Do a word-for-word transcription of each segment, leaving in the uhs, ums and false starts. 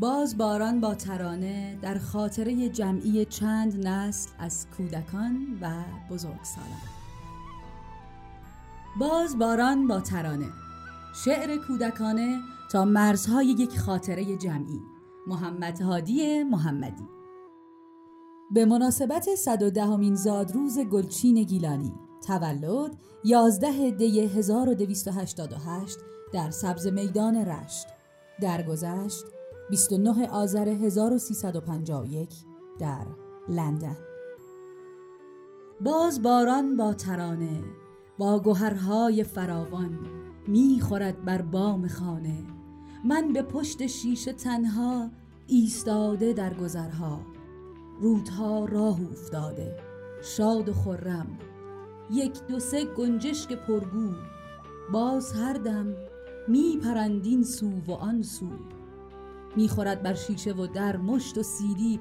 باز باران با ترانه در خاطره جمعی چند نسل از کودکان و بزرگسالان. باز باران با ترانه، شعر کودکانه تا مرزهای یک خاطره جمعی. محمد حادی محمدی. به مناسبت صد و دهمین زادروز گلچین گیلانی، تولد یازده دی هزار و دویست و هشتاد و هشت در سبز میدان رشت، درگذشت بیست و نهم آذر هزار و سیصد و پنجاه و یک در لندن. باز باران با ترانه با گوهرهای فراوان میخورد بر بام خانه، من به پشت شیشه تنها ایستاده در گذرها، رودها راه افتاده شاد و خرم، یک دو سه گنجشک پرگو باز هر دم میپرند این سو و آن سو، میخورد بر شیشه و در مشت و سیلی،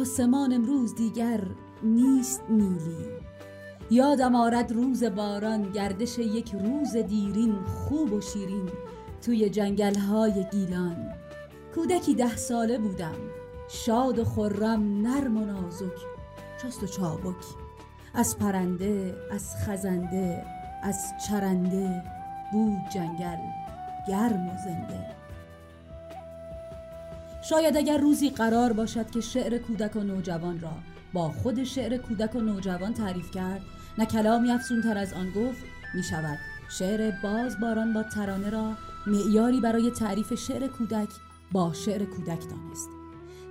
آسمان امروز دیگر نیست نیلی، یادم آرد روز باران گردش یک روز دیرین خوب و شیرین توی جنگل‌های گیلان، کودکی ده ساله بودم شاد و خرم نرم و نازک، چست و چابک از پرنده از خزنده از چرنده، بود جنگل گرم و زنده. شاید اگر روزی قرار باشد که شعر کودک و نوجوان را با خود شعر کودک و نوجوان تعریف کرد، نه کلامی افزون‌تر از آن گفت، می شود شعر باز باران با ترانه را معیاری برای تعریف شعر کودک با شعر کودک دانست.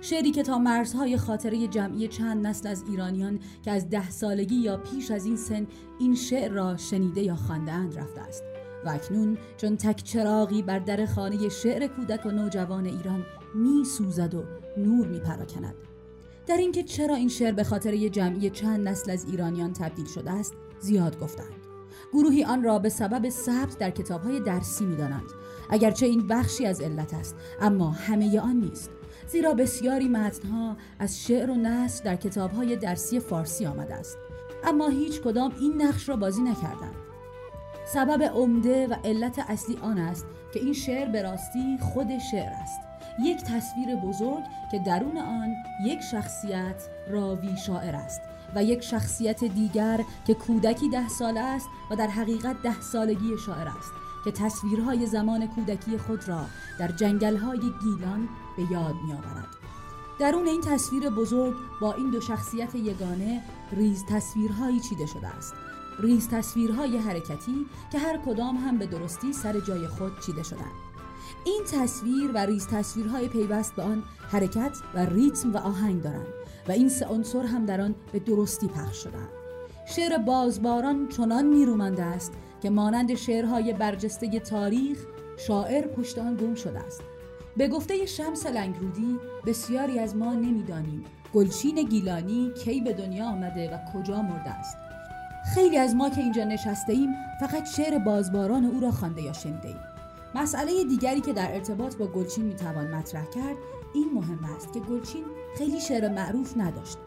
شعری که تا مرزهای خاطره جمعی چند نسل از ایرانیان که از ده سالگی یا پیش از این سن این شعر را شنیده یا خوانده‌اند رفته است و اکنون چون تک چراغی بر در خانه شعر کودک و نوجوان ایران می سوزد و نور می پراکند. در این که چرا این شعر به خاطره جمعی چند نسل از ایرانیان تبدیل شده است زیاد گفتند. گروهی آن را به سبب ثبت در کتاب‌های درسی می دانند، اگرچه این بخشی از علت است اما همه آن نیست، زیرا بسیاری متن‌ها از شعر و نثر در کتاب‌های درسی فارسی آمده است اما هیچ کدام این نقش را بازی نکردند. سبب عمده و علت اصلی آن است که این شعر به راستی خود شعر است، یک تصویر بزرگ که درون آن یک شخصیت راوی شاعر است و یک شخصیت دیگر که کودکی ده ساله است و در حقیقت ده سالگی شاعر است که تصویرهای زمان کودکی خود را در جنگل‌های گیلان به یاد می‌آورد. درون این تصویر بزرگ با این دو شخصیت یگانه ریز تصویرهایی چیده شده است، ریز تصویرهای حرکتی که هر کدام هم به درستی سر جای خود چیده شدند. این تصویر و ریز تصویرهای پیوست به آن حرکت و ریتم و آهنگ دارند و این سه عنصر هم در آن به درستی پخش شدند. شعر باز باران چنان نیرومند است که مانند شعرهای برجسته تاریخ شاعر پشت آن گم شده است. به گفته شمس لنگرودی بسیاری از ما نمی‌دانیم گلچین گیلانی کی به دنیا آمده و کجا مرده است. خیلی از ما که اینجا نشسته ایم فقط شعر بازباران او را خوانده یا شنیده ایم. مسئله دیگری که در ارتباط با گلچین میتوان مطرح کرد این مهم است که گلچین خیلی شعر معروف نداشت،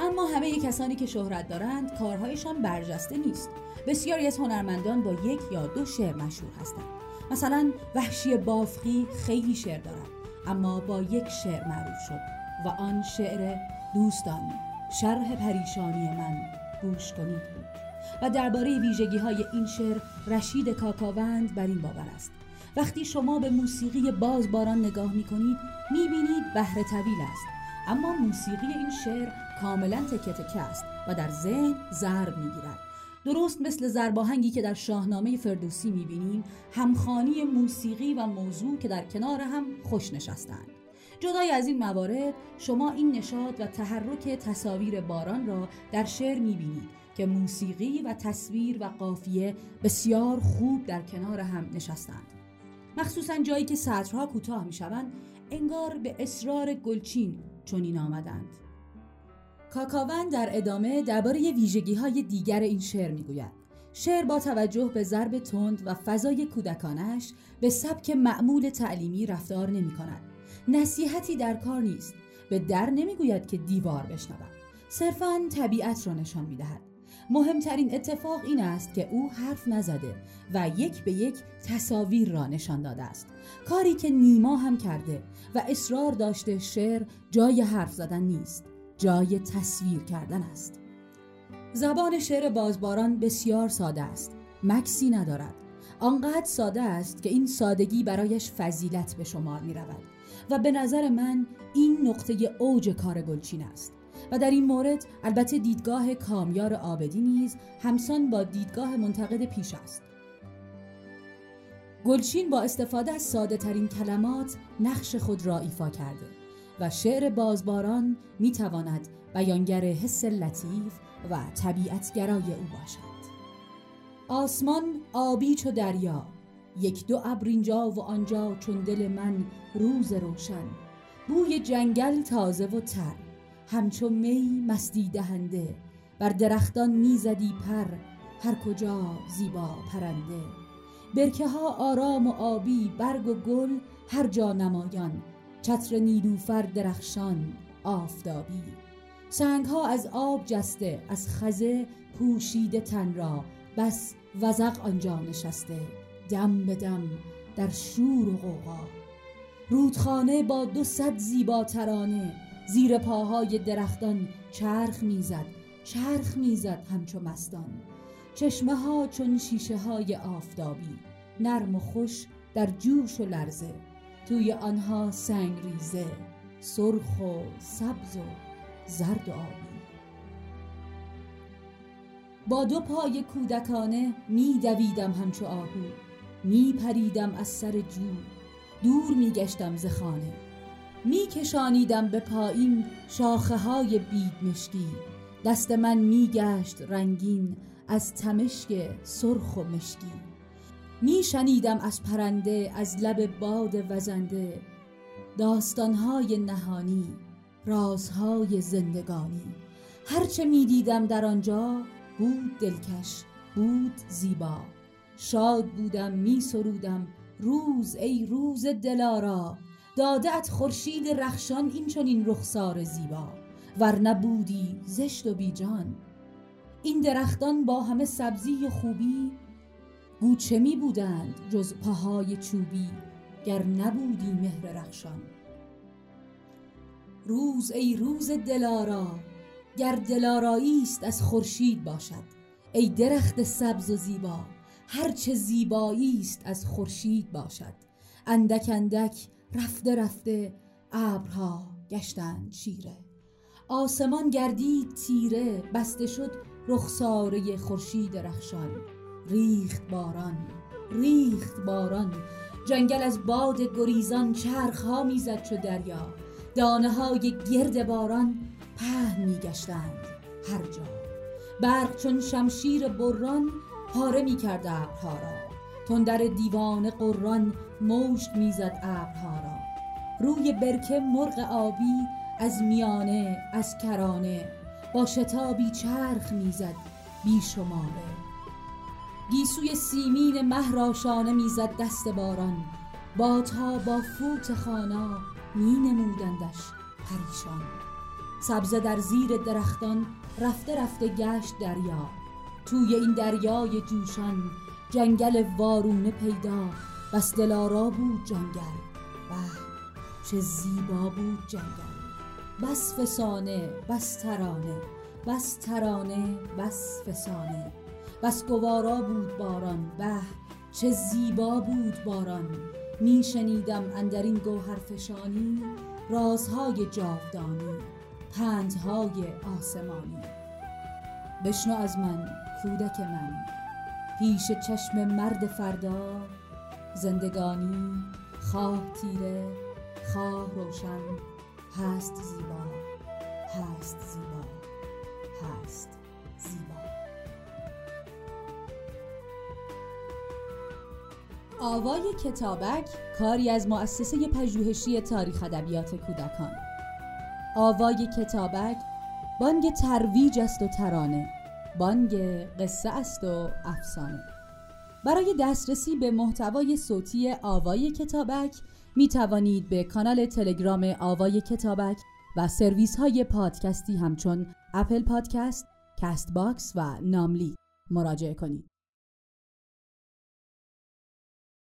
اما همه کسانی که شهرت دارند کارهایشان برجسته نیست. بسیاری از هنرمندان با یک یا دو شعر مشهور هستند. مثلا وحشی بافقی خیلی شعر دارد اما با یک شعر معروف شد و آن شعر دوستان شرح پریشانی من گوش کنید بود و درباره ویژگی‌های این شعر رشید کاکاوند بر این باور است: وقتی شما به موسیقی باز باران نگاه می‌کنید می‌بینید بحر طویل است اما موسیقی این شعر کاملا تکه تکه است و در ذهن ضرب می‌گیرد، درست مثل ضرباهنگی که در شاهنامه فردوسی می‌بینیم، همخوانی موسیقی و موضوع که در کنار هم خوش نشستند. جدای از این موارد شما این نشاط و تحرک تصاویر باران را در شعر می‌بینید که موسیقی و تصویر و قافیه بسیار خوب در کنار هم نشستند. مخصوصاً جایی که سطرها کوتاه می‌شوند، انگار به اصرار گلچین چنین آمدند. کاکاوند در ادامه درباره ویژگی‌های دیگر این شعر می‌گوید: شعر با توجه به ضرب تند و فضای کودکانش به سبک معمول تعلیمی رفتار نمی‌کند. نصیحتی در کار نیست، به در نمی‌گوید که دیوار بشنود، صرفاً طبیعت را نشان می‌دهد مهمترین اتفاق این است که او حرف نزده و یک به یک تصاویر را نشان داده است، کاری که نیما هم کرده و اصرار داشته شعر جای حرف زدن نیست، جای تصویر کردن است. زبان شعر بازباران بسیار ساده است، مکسی ندارد، آنقدر ساده است که این سادگی برایش فضیلت به شمار می رود و به نظر من این نقطه اوج کار گلچین است و در این مورد البته دیدگاه کامیار آبدی نیز همسان با دیدگاه منتقد پیش است. گلچین با استفاده از ساده ترین کلمات نقش خود را ایفا کرده و شعر بازباران می تواند بیانگر حس لطیف و طبیعتگرای او باشد. آسمان آبی چو دریا، یک دو ابر اینجا و آنجا چون دل من روز روشن، بوی جنگل تازه و تر، همچو می مستی دهنده، بر درختان میزدی پر، هر کجا زیبا پرنده، برکه ها آرام و آبی، برگ و گل هر جا نمایان، چتر نیلوفر درخشان آفتابی، سنگ ها از آب جسته، از خزه پوشیده تن را، بس وزق آنجا نشسته، دم به دم در شور و غوغا، رودخانه با دو صد زیبا ترانه، زیر پاهای درختان چرخ میزد، چرخ میزد همچو مستان، چشمه ها چون شیشه های آفتابی، نرم و خوش در جوش و لرزه، توی آنها سنگ ریزه، سرخ و سبز و زرد و آبی. با دو پای کودکانه می دویدم همچو آهو، می پریدم از سر جو، دور می گشتم ز خانه، می کشانیدم به پایین شاخه های بید مشکی، دست من می گشت رنگین از تمشک سرخ و مشکی، می شنیدم از پرنده، از لب باد وزنده، داستانهای نهانی، رازهای زندگانی، هرچه می دیدم در آنجا بود دلکش، بود زیبا، شاد بودم می سرودم، روز ای روز دلارا، دادت خورشید رخشان این چنین رخسار زیبا، ورنه بودی زشت و بی جان. این درختان با همه سبزی خوبی، گو چه می بودند جز پاهای چوبی، گر نبودی مهر رخشان. روز ای روز دلارا، گر دلارایی است از خورشید باشد، ای درخت سبز و زیبا، هر چه زیبایی است از خورشید باشد، اندک اندک رفته رفته ابرها گشتند شیره، آسمان گردید تیره، بسته شد رخساره خورشید رخشان، ریخت باران، ریخت باران، جنگل از باد گریزان، چرخها میزد چو دریا، دانه های گرد باران پهن می گشتند هر جا، برق چون شمشیر بران پاره می کرد ابرها را، تندر دیوان قران موج می زد ابرها را، روی برکه مرغ آبی از میانه از کرانه، با شتابی چرخ می زد بی شماره، گیسوی سیمین مه را شانه می زد دست باران، بادها با فوت خانا می نمودندش پریشان، سبزه در زیر درختان رفته رفته گشت دریا، توی این دریای جوشان جنگل وارونه پیدا، بس دلارا بود جنگل، بح چه زیبا بود جنگل، بس فسانه بس ترانه، بس ترانه بس فسانه، بس گوارا بود باران، بح چه زیبا بود باران، می شنیدم اندر این گوهر فشانی، رازهای جاودانی، پندهای آسمانی. بشنو از من کودک من، پیش چشم مرد فردا، زندگانی خواه تیره خواه روشن، هست زیبا، هست زیبا، هست زیبا. آوای کتابک کاری از مؤسسه پژوهشی تاریخ ادبیات کودکان. آوای کتابک بانگ ترویج است و ترانه، بانگ قصه است و افسانه. برای دسترسی به محتوای صوتی آوای کتابک می توانید به کانال تلگرام آوای کتابک و سرویس های پادکستی همچون اپل پادکست، کست باکس و ناملی مراجعه کنید.